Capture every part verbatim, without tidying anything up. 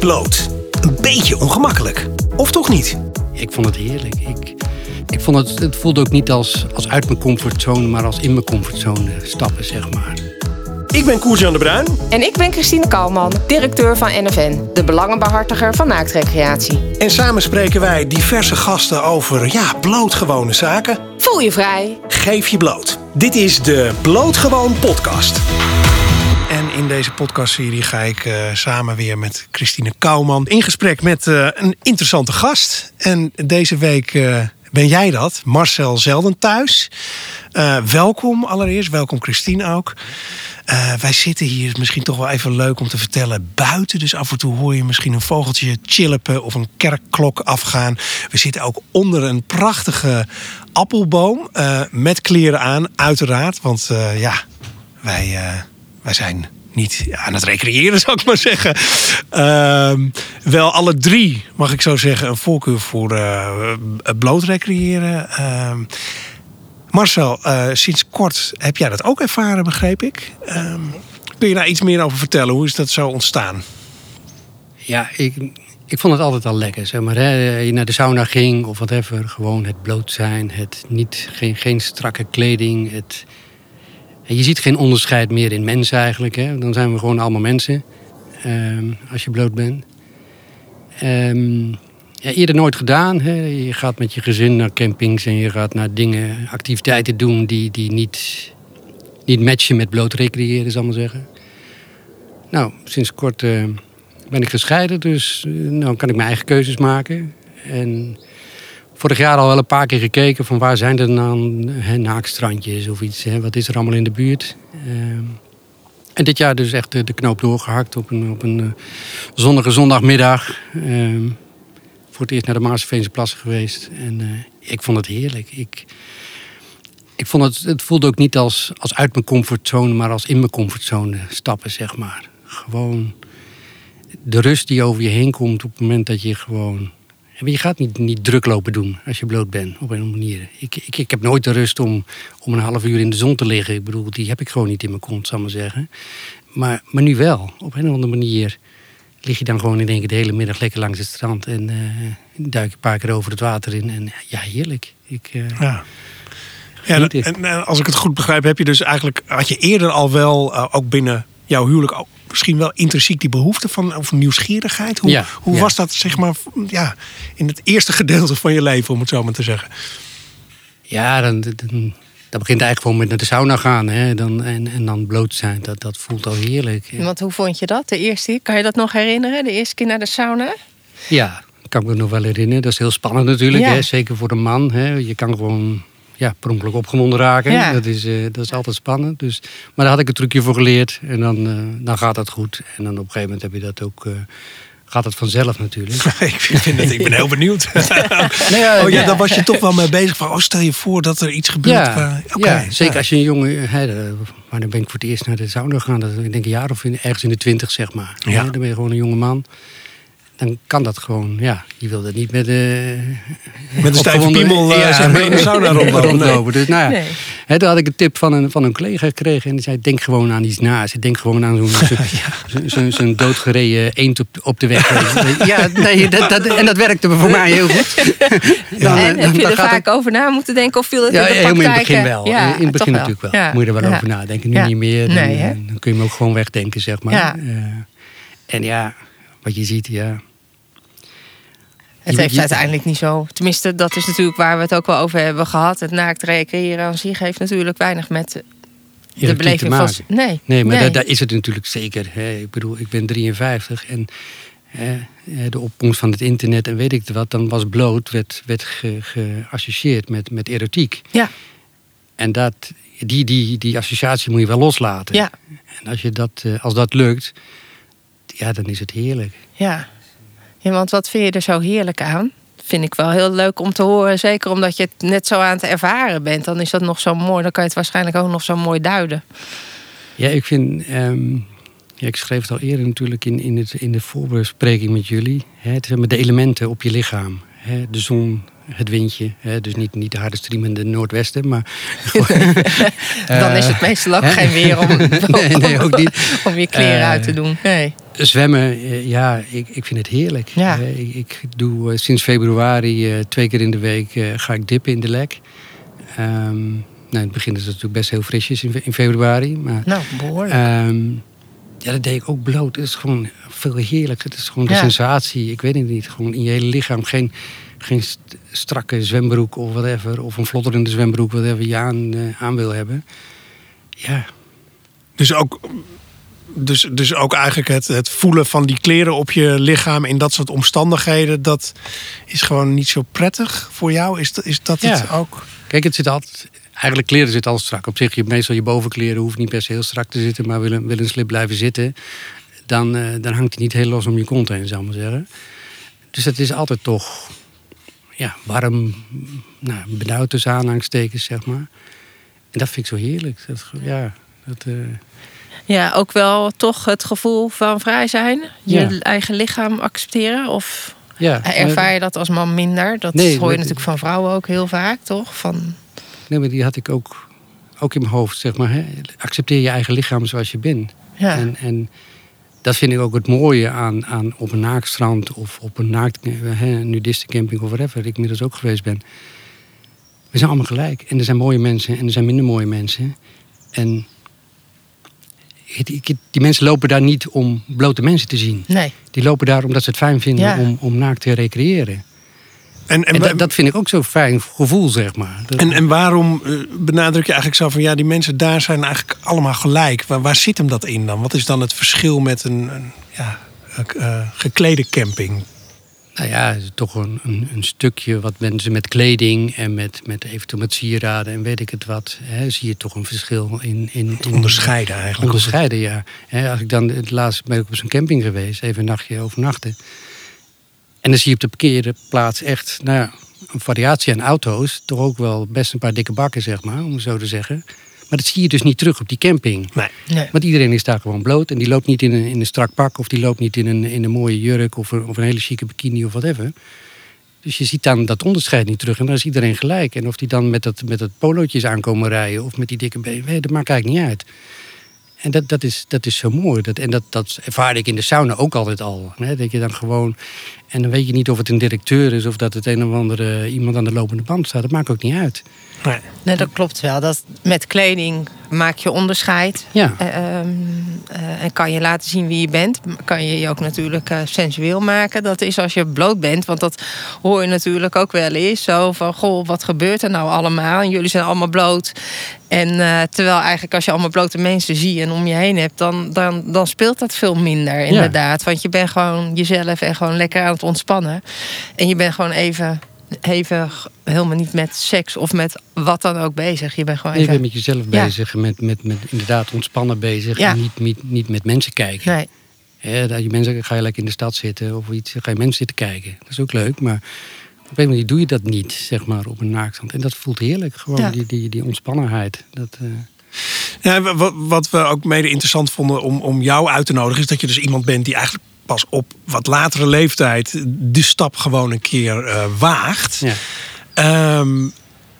bloot. Een beetje ongemakkelijk. Of toch niet? Ik vond het heerlijk. Ik, ik vond het, het voelde ook niet als, als uit mijn comfortzone, maar als in mijn comfortzone stappen, zeg maar. Ik ben Koers-Jan de Bruin. En ik ben Christine Kalman, directeur van N F N, de belangenbehartiger van Naakt Recreatie. En samen spreken wij diverse gasten over, ja, blootgewone zaken. Voel je vrij. Geef je bloot. Dit is de Blootgewoon Podcast. En in deze podcastserie ga ik uh, samen weer met Christine Kalman in gesprek met uh, een interessante gast. En deze week uh, ben jij dat, Marcel Zeldenthuis. Uh, welkom allereerst, welkom Christine ook. Uh, wij zitten hier, misschien toch wel even leuk om te vertellen, buiten. Dus af en toe hoor je misschien een vogeltje chillipen of een kerkklok afgaan. We zitten ook onder een prachtige appelboom uh, met kleren aan, uiteraard. Want uh, ja, wij... Uh, Wij zijn niet aan het recreëren, zou ik maar zeggen. Uh, wel alle drie, mag ik zo zeggen, een voorkeur voor uh, bloot recreëren. Uh, Marcel, uh, sinds kort heb jij dat ook ervaren, begreep ik. Uh, kun je daar iets meer over vertellen? Hoe is dat zo ontstaan? Ja, ik, ik vond het altijd al lekker. Zeg maar, hè? Je naar de sauna ging of whatever. Gewoon het bloot zijn, het niet, geen, geen strakke kleding, het... Je ziet geen onderscheid meer in mensen eigenlijk. Hè? Dan zijn we gewoon allemaal mensen. Um, als je bloot bent. Um, ja, eerder nooit gedaan. Hè? Je gaat met je gezin naar campings. En je gaat naar dingen, activiteiten doen die, die niet, niet matchen met bloot recreëren, zal ik maar zeggen. Nou, sinds kort uh, ben ik gescheiden. Dus uh, nou kan ik mijn eigen keuzes maken. En... Vorig jaar al wel een paar keer gekeken van waar zijn er dan naakstrandjes of iets. Hè? Wat is er allemaal in de buurt? Uh, en dit jaar dus echt de knoop doorgehakt op een, op een uh, zonnige zondagmiddag. Uh, voor het eerst naar de Maarsseveense Plassen geweest. En uh, ik vond het heerlijk. Ik, ik vond het, het voelde ook niet als, als uit mijn comfortzone, maar als in mijn comfortzone stappen, zeg maar. Gewoon de rust die over je heen komt op het moment dat je gewoon... Je gaat niet, niet druk lopen doen als je bloot bent, op een manier. Ik, ik, ik heb nooit de rust om, om een half uur in de zon te liggen. Ik bedoel, die heb ik gewoon niet in mijn kont, zal ik maar zeggen. Maar, maar nu wel. Op een of andere manier lig je dan gewoon in één keer de hele middag lekker langs het strand. En uh, duik je een paar keer over het water in. En ja, heerlijk. Ik, uh, ja. Ja, en, en als ik het goed begrijp, heb je dus eigenlijk, had je eerder al wel, uh, ook binnen jouw huwelijk... Ook, misschien wel intrinsiek die behoefte van, of nieuwsgierigheid. Hoe, ja, hoe ja. was dat, zeg maar, ja, in het eerste gedeelte van je leven, om het zo maar te zeggen? Ja, dan, dan, dan begint eigenlijk gewoon met naar de sauna gaan. Hè? Dan, en, en dan bloot zijn, dat, dat voelt al heerlijk. Want hoe vond je dat, de eerste keer? Kan je dat nog herinneren, de eerste keer naar de sauna? Ja, kan ik me nog wel herinneren. Dat is heel spannend natuurlijk, ja. Hè? Zeker voor een man. Hè? Je kan gewoon... Ja, per ongeluk opgewonden raken. Ja. Dat is, uh, dat is altijd spannend. Dus, maar daar had ik een trucje voor geleerd. En dan, uh, dan gaat dat goed. En dan op een gegeven moment heb je dat ook... Uh, gaat het vanzelf natuurlijk. ik, vind dat, ik ben heel benieuwd. nee, ja, oh, ja, ja. Daar was je toch wel mee bezig. Van, oh, stel je voor dat er iets gebeurt. Ja, waar, okay, ja zeker ja. Als je een jongen... Hè, maar dan ben ik voor het eerst naar de sauna gegaan. Dat, ik denk een jaar of in, ergens in de twintig, zeg maar. Ja. Hè, dan ben je gewoon een jonge man. Dan kan dat gewoon, ja. Je wil dat niet met... Uh, met een stijve piemel uh, ja, zeg maar in de sauna rondlopen. Nee. Dus nou ja, nee. Hè, toen had ik een tip van een, van een collega gekregen. En die zei, denk gewoon aan iets naast. Denk gewoon aan zo'n ja. zo, zo doodgereden eend op, op de weg. ja, nee, dat, dat, en dat werkte voor mij heel goed. Dan, en heb je er vaak het... over na moeten denken? Of viel het ja, in de praktijk? In het begin wel. Ja, in het begin natuurlijk wel. Ja. Moet je er wel ja. over nadenken. Nu ja. niet meer. Dan, nee, dan, dan kun je hem ook gewoon wegdenken, zeg maar. Ja. Uh, en ja, wat je ziet, ja... Het heeft uiteindelijk niet zo. Tenminste, dat is natuurlijk waar we het ook wel over hebben gehad. Het naakt recreëren aan zich heeft natuurlijk weinig met de beleving van... Nee, nee, maar nee. Daar, daar is het natuurlijk zeker. Hè. Ik bedoel, ik ben drieënvijftig en hè, de opkomst van het internet en weet ik wat... dan was bloot, werd, werd ge, geassocieerd met, met erotiek. Ja. En dat, die, die, die associatie moet je wel loslaten. Ja. En als, je dat, als dat lukt, ja, dan is het heerlijk. Ja. Ja, want wat vind je er zo heerlijk aan? Vind ik wel heel leuk om te horen. Zeker omdat je het net zo aan het ervaren bent. Dan is dat nog zo mooi. Dan kan je het waarschijnlijk ook nog zo mooi duiden. Ja, ik vind... Um, ja, ik schreef het al eerder natuurlijk in, in, het, in de voorbespreking met jullie. Hè, het zijn de elementen op je lichaam. Hè, de zon, het windje. Hè? Dus niet, niet de harde streamende noordwesten, maar... Dan is het meestal ook geen weer om, nee, nee, ook niet. Om je kleren uh, uit te doen. Nee. Zwemmen, ja, ik, ik vind het heerlijk. Ja. Ik, ik doe sinds februari twee keer in de week ga ik dippen in de Lek. Um, nou, in het begin is het natuurlijk best heel frisjes in, in februari. Maar, nou, behoorlijk. Um, ja, dat deed ik ook bloot. Het is gewoon veel heerlijk. Het is gewoon de ja. sensatie. Ik weet het niet. Gewoon in je hele lichaam. Geen, geen strakke zwembroek of whatever. Of een vlotterende zwembroek, whatever je aan, uh, aan wil hebben. Ja. Dus ook... Dus, dus ook eigenlijk het, het voelen van die kleren op je lichaam in dat soort omstandigheden, dat is gewoon niet zo prettig voor jou? Is, is dat ja. het ook? Kijk, het zit altijd, eigenlijk kleren zitten altijd strak. Op zich, je hebt meestal je bovenkleren, hoeft niet per se heel strak te zitten, maar wil een, wil een slip blijven zitten, dan, uh, dan hangt hij niet heel los om je kont heen, zou ik maar zeggen. Dus het is altijd toch ja, warm, nou, benauwd tussen aanhangstekens, zeg maar. En dat vind ik zo heerlijk. Dat, ja, dat... Uh, Ja, ook wel toch het gevoel van vrij zijn. Je ja. eigen lichaam accepteren. Of ja, ervaar je dat als man minder? Dat nee, hoor je maar, natuurlijk van vrouwen ook heel vaak, toch? Van... Nee, maar die had ik ook, ook in mijn hoofd, zeg maar. Hè? Accepteer je eigen lichaam zoals je bent. Ja. En, en dat vind ik ook het mooie aan, aan op een naaktstrand... of op een naakt, hè, nudistencamping of whatever, ik inmiddels ook geweest ben. We zijn allemaal gelijk. En er zijn mooie mensen en er zijn minder mooie mensen. En... Die mensen lopen daar niet om blote mensen te zien. Nee. Die lopen daar omdat ze het fijn vinden ja. om, om naakt te recreëren. En, en, en dat, dat vind ik ook zo'n fijn gevoel, zeg maar. Dat... En, en waarom benadruk je eigenlijk zo van... ja, die mensen daar zijn eigenlijk allemaal gelijk. Waar, waar zit hem dat in dan? Wat is dan het verschil met een, een ja, uh, geklede camping? Nou ja, toch een, een, een stukje wat mensen met kleding... en met, met eventueel met sieraden en weet ik het wat... Hè, zie je toch een verschil in... in, in onderscheiden eigenlijk. Onderscheiden, ja. Hè, als ik dan het laatst ben ik op zo'n camping geweest... even een nachtje overnachten... en dan zie je op de parkeerplaats echt... nou ja, een variatie aan auto's... toch ook wel best een paar dikke bakken, zeg maar... om het zo te zeggen... Maar dat zie je dus niet terug op die camping. Nee. Nee. Want iedereen is daar gewoon bloot. En die loopt niet in een, in een strak pak. Of die loopt niet in een, in een mooie jurk. Of een, of een hele chique bikini of whatever. Dus je ziet dan dat onderscheid niet terug. En dan is iedereen gelijk. En of die dan met dat, met dat polootjes aankomen rijden. Of met die dikke B M W. Dat maakt eigenlijk niet uit. En dat, dat, is, dat is zo mooi. Dat, en dat, dat ervaarde ik in de sauna ook altijd al. Hè? Dat je dan gewoon... En dan weet je niet of het een directeur is... of dat het een of andere iemand aan de lopende band staat. Dat maakt ook niet uit. Nee, nee dat klopt wel. Dat, met kleding maak je onderscheid. Ja. Uh, uh, uh, en kan je laten zien wie je bent. Kan je je ook natuurlijk uh, sensueel maken. Dat is als je bloot bent. Want dat hoor je natuurlijk ook wel eens. Zo van, goh, wat gebeurt er nou allemaal? En jullie zijn allemaal bloot. En uh, terwijl eigenlijk als je allemaal blote mensen ziet... en om je heen hebt, dan, dan, dan speelt dat veel minder inderdaad. Ja. Want je bent gewoon jezelf en gewoon lekker aan het ontspannen. En je bent gewoon even... Even helemaal niet met seks of met wat dan ook bezig. Je bent gewoon even... Je bent met jezelf ja. bezig. Met, met, met inderdaad ontspannen bezig. Ja. En niet, niet, niet met mensen kijken. Nee. Ja, dat je mensen, ga je lekker in de stad zitten of iets. Ga je mensen zitten kijken. Dat is ook leuk. Maar op een manier doe je dat niet. Zeg maar op een naaktstand. En dat voelt heerlijk. Gewoon ja. die, die, die ontspannenheid. Dat... Uh... Ja, wat we ook mede interessant vonden om, om jou uit te nodigen... is dat je dus iemand bent die eigenlijk... pas op wat latere leeftijd de stap gewoon een keer uh, waagt. Ja. Um,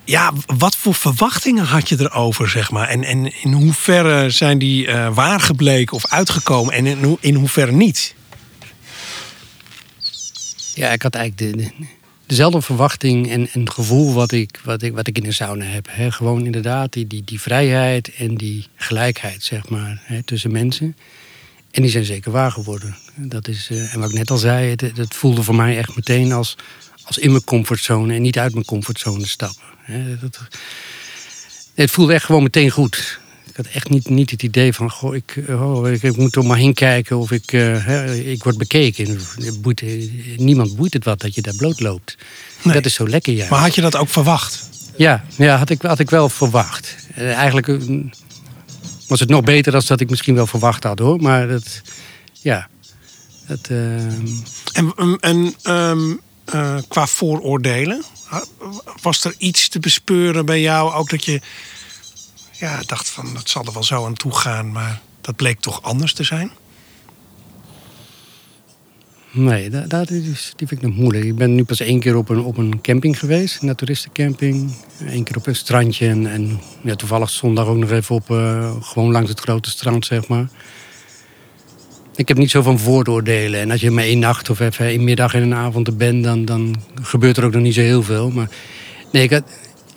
ja, wat voor verwachtingen had je erover, zeg maar? En, en in hoeverre zijn die uh, waar gebleken of uitgekomen en in, ho- in hoeverre niet? Ja, ik had eigenlijk de, de, dezelfde verwachting en, en gevoel wat ik, wat, ik, wat ik in de sauna heb. Hè? Gewoon inderdaad die, die, die vrijheid en die gelijkheid, zeg maar, hè, tussen mensen. En die zijn zeker waar geworden. Dat is, uh, en wat ik net al zei, het, het voelde voor mij echt meteen als, als in mijn comfortzone... en niet uit mijn comfortzone stappen. He, dat, het voelde echt gewoon meteen goed. Ik had echt niet, niet het idee van, goh, ik, oh, ik, ik moet om me heen kijken... of ik, uh, he, ik word bekeken. Boeit, niemand boeit het wat dat je daar bloot loopt. Nee. Dat is zo lekker, ja. Maar had je dat ook verwacht? Ja, ja had, ik, had ik wel verwacht. Uh, eigenlijk... Uh, was het nog beter dan dat ik misschien wel verwacht had, hoor. Maar dat, ja. Dat, uh... En, en um, uh, qua vooroordelen? Was er iets te bespeuren bij jou? Ook dat je ja, dacht van, dat zal er wel zo aan toe gaan. Maar dat bleek toch anders te zijn? Nee, dat, dat is, die vind ik nog moeilijk. Ik ben nu pas één keer op een, op een camping geweest, een toeristencamping. Eén keer op een strandje en, en ja, toevallig zondag ook nog even op, uh, gewoon langs het grote strand, zeg maar. Ik heb niet zo van vooroordelen. En als je maar één nacht of even één middag en een avond er bent, dan, dan gebeurt er ook nog niet zo heel veel. Maar nee, ik, had,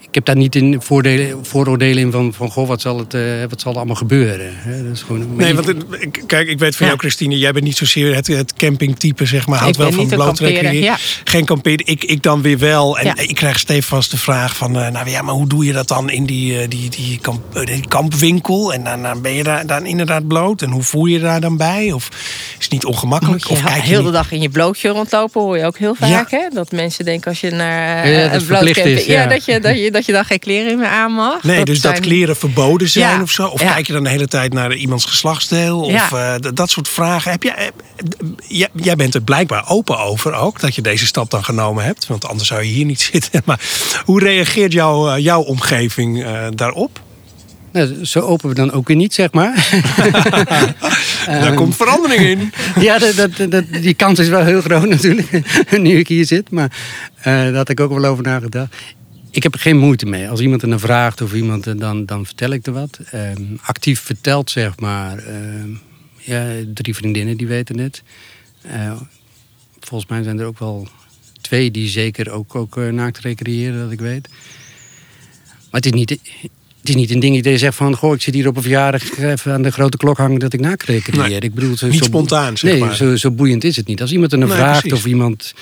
ik heb daar niet in voordelen, vooroordelen in van, van goh, wat zal het, uh, wat zal er allemaal gebeuren? Hè? Dat is gewoon, nee, want ik, kijk, ik weet van ja. jou, Christine, jij bent niet zozeer het, het campingtype, zeg maar. Houdt wel van blootgewoon. Ja. Geen kamperen. Ik, ik dan weer wel. En ja. ik krijg stevast de vraag van, uh, nou ja, maar hoe doe je dat dan in die, uh, die, die, kamp, uh, die kampwinkel? En dan, dan ben je daar dan inderdaad bloot. En hoe voel je daar dan bij? Of is het niet ongemakkelijk? Of kijk je heel de dag in je blootje rondlopen hoor je ook heel vaak, ja. hè? Dat mensen denken als je naar uh, ja, een blootcamping... Ja. ja, dat je... Dat je dat dat je dan geen kleren meer aan mag. Nee, dat dus zijn... dat kleren verboden zijn ja. of zo. Of ja. kijk je dan de hele tijd naar iemands geslachtsdeel? Of ja. uh, d- dat soort vragen. Heb jij, heb, j- jij bent er blijkbaar open over ook, dat je deze stap dan genomen hebt. Want anders zou je hier niet zitten. Maar hoe reageert jou, uh, jouw omgeving uh, daarop? Nou, zo open we dan ook weer niet, zeg maar. Daar um, komt verandering in. ja, dat, dat, dat, die kans is wel heel groot natuurlijk. nu ik hier zit. Maar uh, daar had ik ook wel over nagedacht. Ik heb er geen moeite mee. Als iemand er vraagt of iemand, dan, dan vertel ik er wat. Um, actief verteld, zeg maar. Um, ja, drie vriendinnen, die weten het. Uh, volgens mij zijn er ook wel twee die zeker ook, ook uh, naakt recreëren, dat ik weet. Maar het is niet... Het is niet een ding dat je zegt van, goh, ik zit hier op een verjaardag even aan de grote klok hangen dat ik naakt recreëer. Nee, ik bedoel, zo, niet zo, spontaan, zeg nee, maar. Nee, zo, zo boeiend is het niet. Als iemand er nee, vraagt precies. of iemand...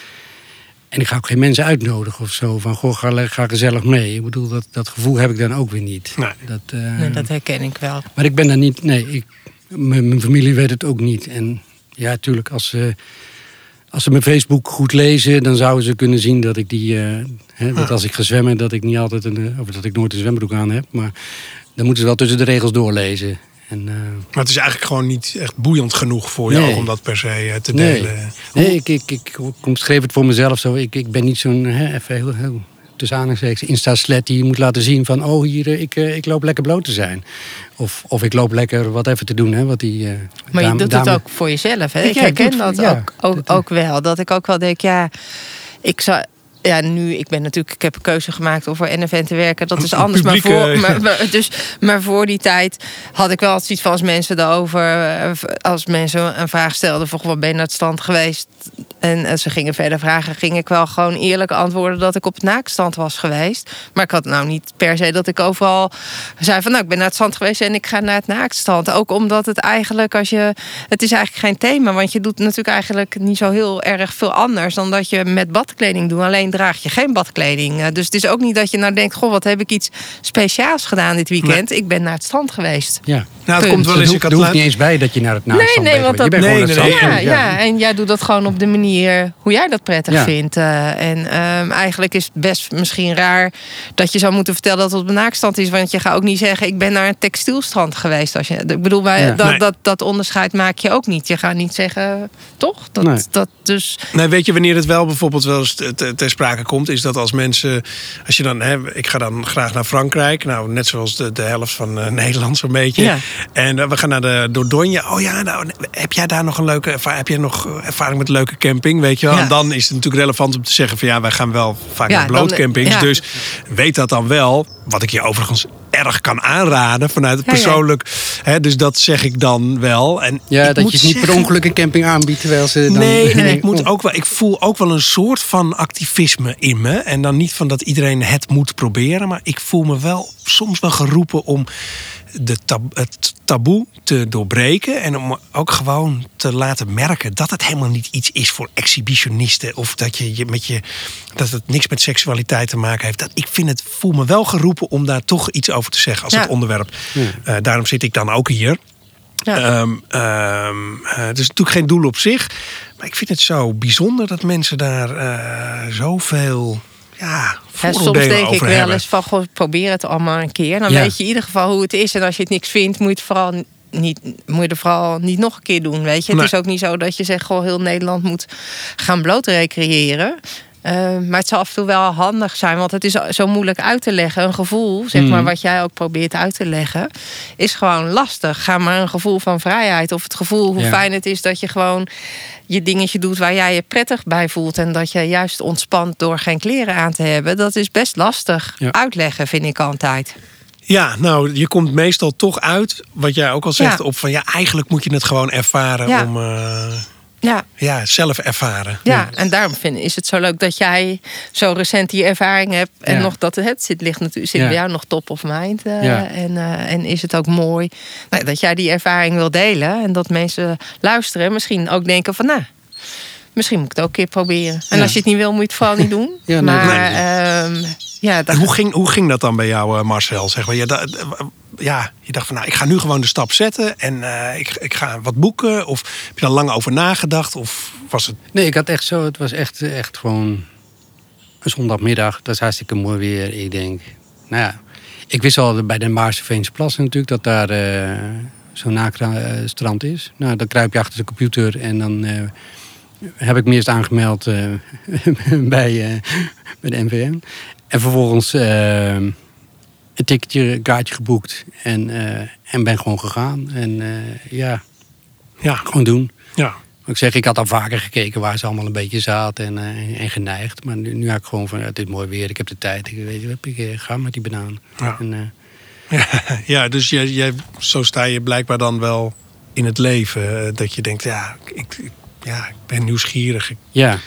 En ik ga ook geen mensen uitnodigen of zo. Van, goh, ga, ga gezellig mee. Ik bedoel, dat, dat gevoel heb ik dan ook weer niet. Nee. Dat, uh... nee, dat herken ik wel. Maar ik ben daar niet... Nee, ik, mijn, mijn familie weet het ook niet. En ja, natuurlijk, als ze, als ze mijn Facebook goed lezen... dan zouden ze kunnen zien dat ik die... Uh, hè, want ah. als ik ga zwemmen, dat ik niet altijd... Een, of dat ik nooit een zwembroek aan heb. Maar dan moeten ze wel tussen de regels doorlezen. En, uh... Maar het is eigenlijk gewoon niet echt boeiend genoeg voor jou nee. om dat per se te delen. Nee, nee ik, ik, ik schreef het voor mezelf zo. Ik, ik ben niet zo'n hè, even heel, heel tussen aanhalingstekens Insta-slet die je moet laten zien van oh hier ik, ik loop lekker bloot te zijn. Of, of ik loop lekker wat even te doen. Hè, wat die, uh, maar dame, je doet dame... het ook voor jezelf. Hè? Ik ja, herken dat ja, ook, ook, dat ook wel. Dat ik ook wel denk ja ik zou... Ja, nu, ik ben natuurlijk, ik heb een keuze gemaakt om voor N F N te werken. Dat is anders. Publiek, maar, voor, maar, maar, dus, maar voor die tijd had ik wel altijd iets van als mensen daarover, als mensen een vraag stelden, van wat ben je naar het strand geweest? En ze gingen verder vragen, ging ik wel gewoon eerlijk antwoorden dat ik op het naaktstrand was geweest. Maar ik had nou niet per se dat ik overal zei van nou, ik ben naar het strand geweest en ik ga naar het naaktstrand. Ook omdat het eigenlijk als je, het is eigenlijk geen thema, want je doet natuurlijk eigenlijk niet zo heel erg veel anders dan dat je met badkleding doet. Alleen draag je geen badkleding. Dus het is ook niet dat je nou denkt, goh, wat heb ik iets speciaals gedaan dit weekend. Nee. Ik ben naar het strand geweest. Ja. Nou, het Punt. komt wel eens... Het hoeft niet eens bij dat je naar het naaktstrand nee, nee, bent. Want dat, je bent nee, nee, nee. Ja, ja. ja, en jij doet dat gewoon op de manier hoe jij dat prettig ja. vindt. Uh, en um, eigenlijk is het best misschien raar dat je zou moeten vertellen dat het op een naaktstrand is. Want je gaat ook niet zeggen, ik ben naar een textielstrand geweest. Als je, ik bedoel, bij, ja. dat, nee. dat, dat onderscheid maak je ook niet. Je gaat niet zeggen, toch? Dat, nee. dat dus... Nee, weet je wanneer het wel bijvoorbeeld wel eens te, te, te sprake komt, is dat als mensen, als je dan, hè, ik ga dan graag naar Frankrijk, nou net zoals de, de helft van uh, Nederland zo'n beetje, ja. en uh, we gaan naar de Dordogne. Oh ja, nou heb jij daar nog een leuke, erva- heb jij nog ervaring met leuke camping, weet je wel? Ja. En dan is het natuurlijk relevant om te zeggen van ja, wij gaan wel vaak ja, naar blootcampings, ja. dus weet dat dan wel. Wat ik je overigens erg kan aanraden vanuit het persoonlijk. Ja, ja. Hè, dus dat zeg ik dan wel. En ja, dat je het zeggen... niet per ongeluk een camping aanbiedt. Terwijl ze dan... Nee, nee, ik, moet ook wel, ik voel ook wel een soort van activisme in me. En dan niet van dat iedereen het moet proberen. Maar ik voel me wel soms wel geroepen om de tab- het taboe te doorbreken. En om ook gewoon te laten merken dat het helemaal niet iets is voor exhibitionisten. Of dat, je, je, met je, dat het niks met seksualiteit te maken heeft. Dat, ik vind het, voel me wel geroepen om daar toch iets over te zeggen als ja. het onderwerp. Ja. Uh, daarom zit ik dan ook hier. Ja. Um, um, uh, het is natuurlijk geen doel op zich. Maar ik vind het zo bijzonder dat mensen daar uh, zoveel... Ja, ja, soms denk ik wel eens van, goh, probeer het allemaal een keer. Dan ja. weet je in ieder geval hoe het is. En als je het niks vindt, moet je het vooral niet, moet je er vooral niet nog een keer doen. Weet je? Nee. Het is ook niet zo dat je zegt, goh, heel Nederland moet gaan bloot recreëren. Uh, maar het zal af en toe wel handig zijn, want het is zo moeilijk uit te leggen. Een gevoel, zeg maar, mm. wat jij ook probeert uit te leggen, is gewoon lastig. Ga maar een gevoel van vrijheid of het gevoel hoe ja. fijn het is dat je gewoon je dingetje doet waar jij je prettig bij voelt en dat je juist ontspant door geen kleren aan te hebben. Dat is best lastig ja. uitleggen, vind ik altijd. Ja, nou, je komt meestal toch uit, wat jij ook al zegt, ja. op van ja, eigenlijk moet je het gewoon ervaren ja. om... Uh... Ja. ja, zelf ervaren. Ja, en daarom vind, is het zo leuk dat jij zo recent die ervaring hebt. En ja. nog dat het zit, ligt natuurlijk zit ja. bij jou nog top of mind. Uh, ja. en, uh, en is het ook mooi nou, dat jij die ervaring wil delen. En dat mensen luisteren en misschien ook denken van... nou, misschien moet ik het ook een keer proberen. En ja. als je het niet wil, moet je het vooral niet doen. Ja, nee, maar, nee. Um, ja, dat... hoe, ging, hoe ging dat dan bij jou, Marcel? Zeg maar, ja, dat, ja, je dacht van, nou, ik ga nu gewoon de stap zetten. En uh, ik, ik ga wat boeken. Of heb je daar lang over nagedacht? Of was het... Nee, ik had echt zo... Het was echt, echt gewoon een zondagmiddag. Het was hartstikke mooi weer. Ik denk, nou ja... Ik wist al bij de Maarsseveense Plassen natuurlijk... dat daar uh, zo'n naakstrand is. Nou, dan kruip je achter de computer en dan... Uh, heb ik me eerst aangemeld uh, bij, uh, bij de N V M. En vervolgens uh, een ticketje, een kaartje geboekt. En, uh, en ben gewoon gegaan. En uh, ja. ja, gewoon doen. Ja. Ik zeg, ik had al vaker gekeken waar ze allemaal een beetje zaten en, uh, en geneigd. Maar nu, nu had ik gewoon van, het is mooi weer, ik heb de tijd. Ik weet je, ik, ik ga met die banaan. Ja, en, uh, ja, ja dus jij, jij, zo sta je blijkbaar dan wel in het leven. Dat je denkt, ja, ik... ik Ja, ik ben nieuwsgierig. Ja.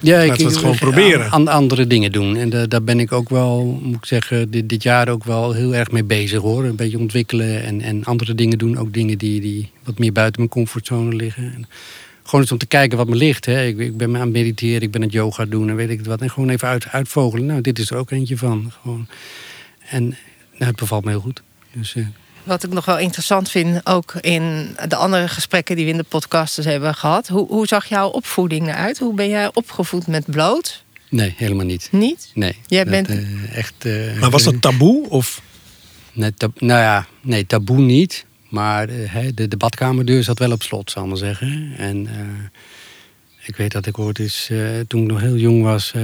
ja Laten we het gewoon proberen. An, andere dingen doen. En de, daar ben ik ook wel, moet ik zeggen, dit, dit jaar ook wel heel erg mee bezig hoor. Een beetje ontwikkelen en, en andere dingen doen. Ook dingen die, die wat meer buiten mijn comfortzone liggen. En gewoon eens om te kijken wat me ligt. Hè. Ik, ik ben me aan het mediteren, ik ben het yoga doen en weet ik het wat. En gewoon even uit, uitvogelen. Nou, dit is er ook eentje van. Gewoon. En nou, het bevalt me heel goed. Dus... Uh, Wat ik nog wel interessant vind, ook in de andere gesprekken die we in de podcasters hebben gehad. Hoe, hoe zag jouw opvoeding eruit? Hoe ben jij opgevoed met bloot? Nee, helemaal niet. Niet? Nee. Jij dat, bent... Uh, echt, uh, maar was dat taboe? Of? Nee, tab- nou ja, nee, taboe niet. Maar uh, de, de badkamerdeur zat wel op slot, zal ik maar zeggen. En uh, ik weet dat ik ooit eens, uh, toen ik nog heel jong was, uh,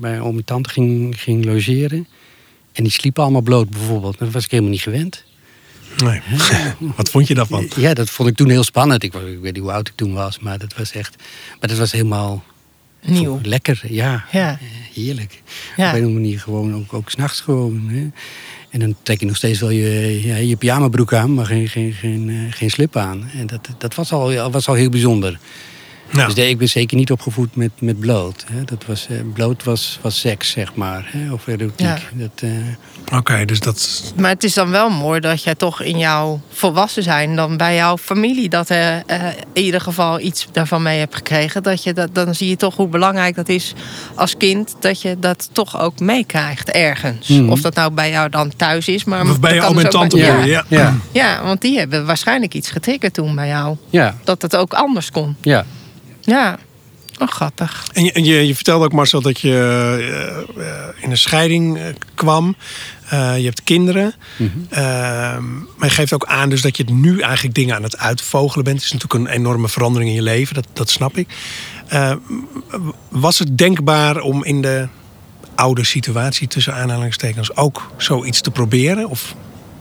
bij oom en tante ging, ging logeren. En die sliepen allemaal bloot bijvoorbeeld. Dat was ik helemaal niet gewend. Nee. Wat vond je daarvan? Ja, dat vond ik toen heel spannend. Ik, was, ik weet niet hoe oud ik toen was, maar dat was echt... Maar dat was helemaal... Nieuw. Lekker, ja. ja. Heerlijk. Ja. Op een of andere manier gewoon, ook, ook s'nachts gewoon. Hè. En dan trek je nog steeds wel je, ja, je pyjamabroek aan, maar geen, geen, geen, geen slip aan. En dat, dat was, al, was al heel bijzonder. Nou. Dus nee, ik ben zeker niet opgevoed met, met bloot. Hè. Dat was, eh, bloot was, was seks, zeg maar. Hè. Of erotiek. Ja. Eh... Oké, okay, dus dat... Maar het is dan wel mooi dat jij toch in jouw volwassen zijn... dan bij jouw familie dat eh, eh, in ieder geval iets daarvan mee hebt gekregen. Dat je dat, dan zie je toch hoe belangrijk dat is als kind... dat je dat toch ook meekrijgt ergens. Mm-hmm. Of dat nou bij jou dan thuis is. Maar of bij je oom en tante. Bij... Ja. Ja. Ja. Ja. ja, want die hebben waarschijnlijk iets getriggerd toen bij jou. Ja. Dat het ook anders kon. Ja. Ja, oh, grappig. En je, je, je vertelde ook, Marcel, dat je uh, in een scheiding uh, kwam. Uh, je hebt kinderen. Mm-hmm. Uh, maar je geeft ook aan dus dat je nu eigenlijk dingen aan het uitvogelen bent. Het is natuurlijk een enorme verandering in je leven, dat, dat snap ik. Uh, was het denkbaar om in de oude situatie, tussen aanhalingstekens, ook zoiets te proberen? Of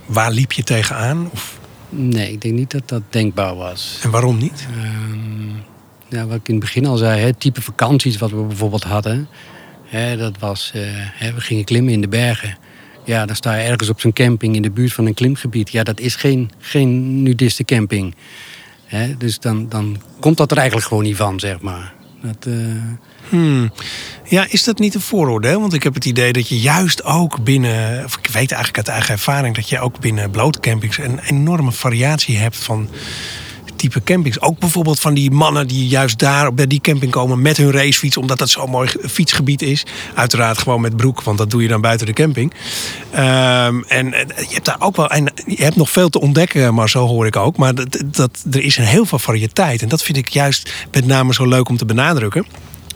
waar liep je tegenaan? Of... Nee, ik denk niet dat dat denkbaar was. En waarom niet? Uh... Ja, wat ik in het begin al zei, het type vakanties wat we bijvoorbeeld hadden. Hè, dat was, uh, hè, we gingen klimmen in de bergen. Ja, dan sta je ergens op zo'n camping in de buurt van een klimgebied. Ja, dat is geen, geen nudistencamping. Hè, dus dan, dan komt dat er eigenlijk gewoon niet van, zeg maar. Dat, uh... hmm. Ja, is dat niet een vooroordeel? Want ik heb het idee dat je juist ook binnen... Of ik weet eigenlijk uit eigen ervaring dat je ook binnen blootcampings... een enorme variatie hebt van... type campings. Ook bijvoorbeeld van die mannen die juist daar bij die camping komen met hun racefiets, omdat dat zo'n mooi fietsgebied is. Uiteraard gewoon met broek, want dat doe je dan buiten de camping. Um, en je hebt daar ook wel, en je hebt nog veel te ontdekken, maar zo hoor ik ook. Maar dat, dat, er is een heel veel variëteit en dat vind ik juist met name zo leuk om te benadrukken.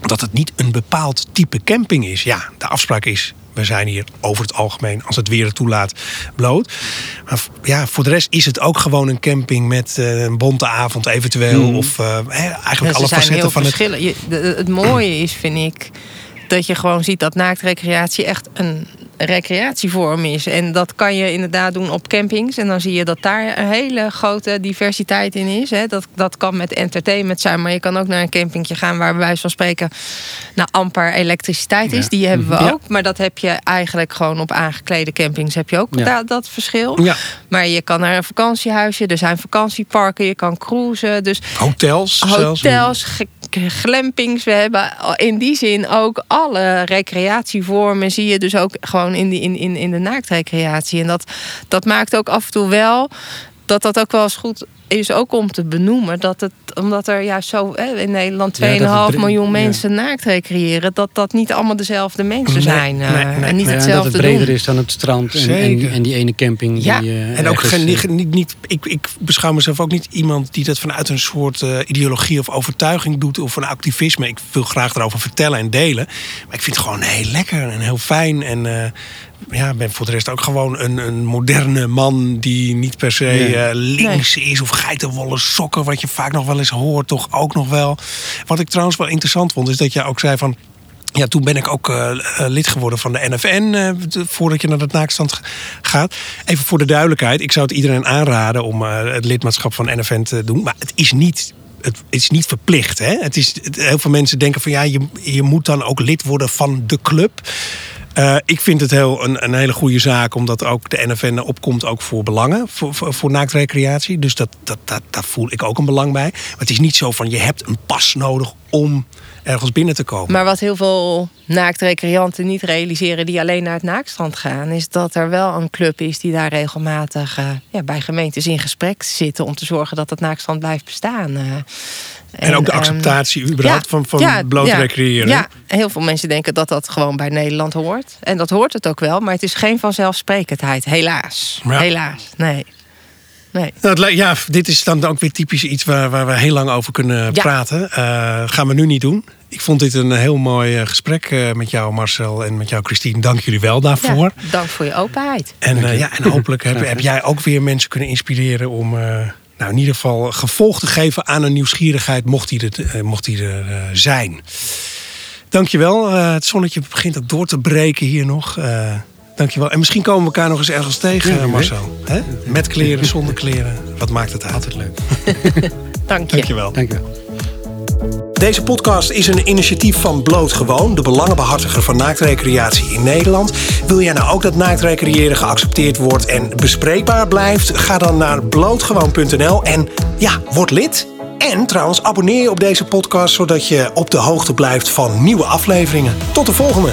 Dat het niet een bepaald type camping is. Ja, de afspraak is, we zijn hier over het algemeen, als het weer het toelaat, bloot. Maar ja, voor de rest is het ook gewoon een camping met uh, een bonte avond eventueel. Mm. Of uh, he, eigenlijk ja, alle facetten van het... Het mooie is, vind ik, dat je gewoon ziet dat naaktrecreatie echt een recreatievorm is. En dat kan je inderdaad doen op campings. En dan zie je dat daar een hele grote diversiteit in is. Hè. Dat, dat kan met entertainment zijn. Maar je kan ook naar een campingje gaan waar bij wijze van spreken nou, amper elektriciteit is. Ja. Die hebben we ja. ook. Maar dat heb je eigenlijk gewoon op aangeklede campings. Heb je ook ja. da- dat verschil. Ja. Maar je kan naar een vakantiehuisje. Er zijn vakantieparken. Je kan cruisen. Dus hotels. Hotels. Zelfs. Ge- glampings. We hebben in die zin ook alle recreatievormen zie je dus ook gewoon in, die, in, in, in de naaktrecreatie. En dat, dat maakt ook af en toe wel dat dat ook wel eens goed is ook om te benoemen. Dat het, omdat er juist zo in Nederland twee komma vijf ja, miljoen ja. mensen naakt recreëren, dat dat niet allemaal dezelfde mensen nee, zijn. Nee, nee, en niet nee, hetzelfde doen. Dat het breder doen. Is dan het strand en, en, en die ene camping. Ja. Die, uh, en ook geen, niet, niet, niet, ik, ik beschouw mezelf ook niet iemand die dat vanuit een soort uh, ideologie of overtuiging doet of van activisme. Ik wil graag daarover vertellen en delen. Maar ik vind het gewoon heel lekker en heel fijn en... Uh, ja, ik ben voor de rest ook gewoon een, een moderne man die niet per se nee. uh, links nee. is of geitenwolle sokken, wat je vaak nog wel eens hoort, toch ook nog wel. Wat ik trouwens wel interessant vond, is dat jij ook zei van... Ja, toen ben ik ook uh, lid geworden van de N F N, uh, voordat je naar dat naaktstand g- gaat. Even voor de duidelijkheid, ik zou het iedereen aanraden om uh, het lidmaatschap van N F N te doen. Maar het is niet... Het is niet verplicht. Hè? Het is, het, heel veel mensen denken van ja, je, je moet dan ook lid worden van de club. Uh, ik vind het heel, een, een hele goede zaak, omdat ook de N F N opkomt ook voor belangen, voor, voor, voor naaktrecreatie. Dus dat, dat, dat, daar voel ik ook een belang bij. Maar het is niet zo van je hebt een pas nodig om ergens binnen te komen. Maar wat heel veel naaktrecreanten niet realiseren, die alleen naar het naaktstrand gaan, is dat er wel een club is die daar regelmatig uh, ja, bij gemeentes in gesprek zitten om te zorgen dat het naaktstrand blijft bestaan. Uh, En, en ook de acceptatie um, überhaupt ja, van, van ja, bloot ja, recreëren. Ja, heel veel mensen denken dat dat gewoon bij Nederland hoort. En dat hoort het ook wel, maar het is geen vanzelfsprekendheid. Helaas. Ja. Helaas, nee. nee. Nou, ja, dit is dan ook weer typisch iets waar, waar we heel lang over kunnen ja. praten. Uh, gaan we nu niet doen. Ik vond dit een heel mooi gesprek met jou, Marcel, en met jou, Christine. Dank jullie wel daarvoor. Ja, dank voor je openheid. En, uh, ja, en hopelijk heb, heb jij ook weer mensen kunnen inspireren om... Uh, Nou, in ieder geval gevolg te geven aan een nieuwsgierigheid, mocht die er, mocht die er uh, zijn. Dankjewel. Uh, het zonnetje begint ook door te breken hier nog. Uh, dankjewel. En misschien komen we elkaar nog eens ergens tegen, ja, Marcel. Hè? Met kleren, zonder kleren. Wat maakt het uit? Altijd leuk. Dank je. Dankjewel. Dankjewel. Deze podcast is een initiatief van Blootgewoon, de belangenbehartiger van naaktrecreatie in Nederland. Wil jij nou ook dat naaktrecreëren geaccepteerd wordt en bespreekbaar blijft? Ga dan naar blootgewoon punt n l en ja, word lid. En trouwens, abonneer je op deze podcast zodat je op de hoogte blijft van nieuwe afleveringen. Tot de volgende!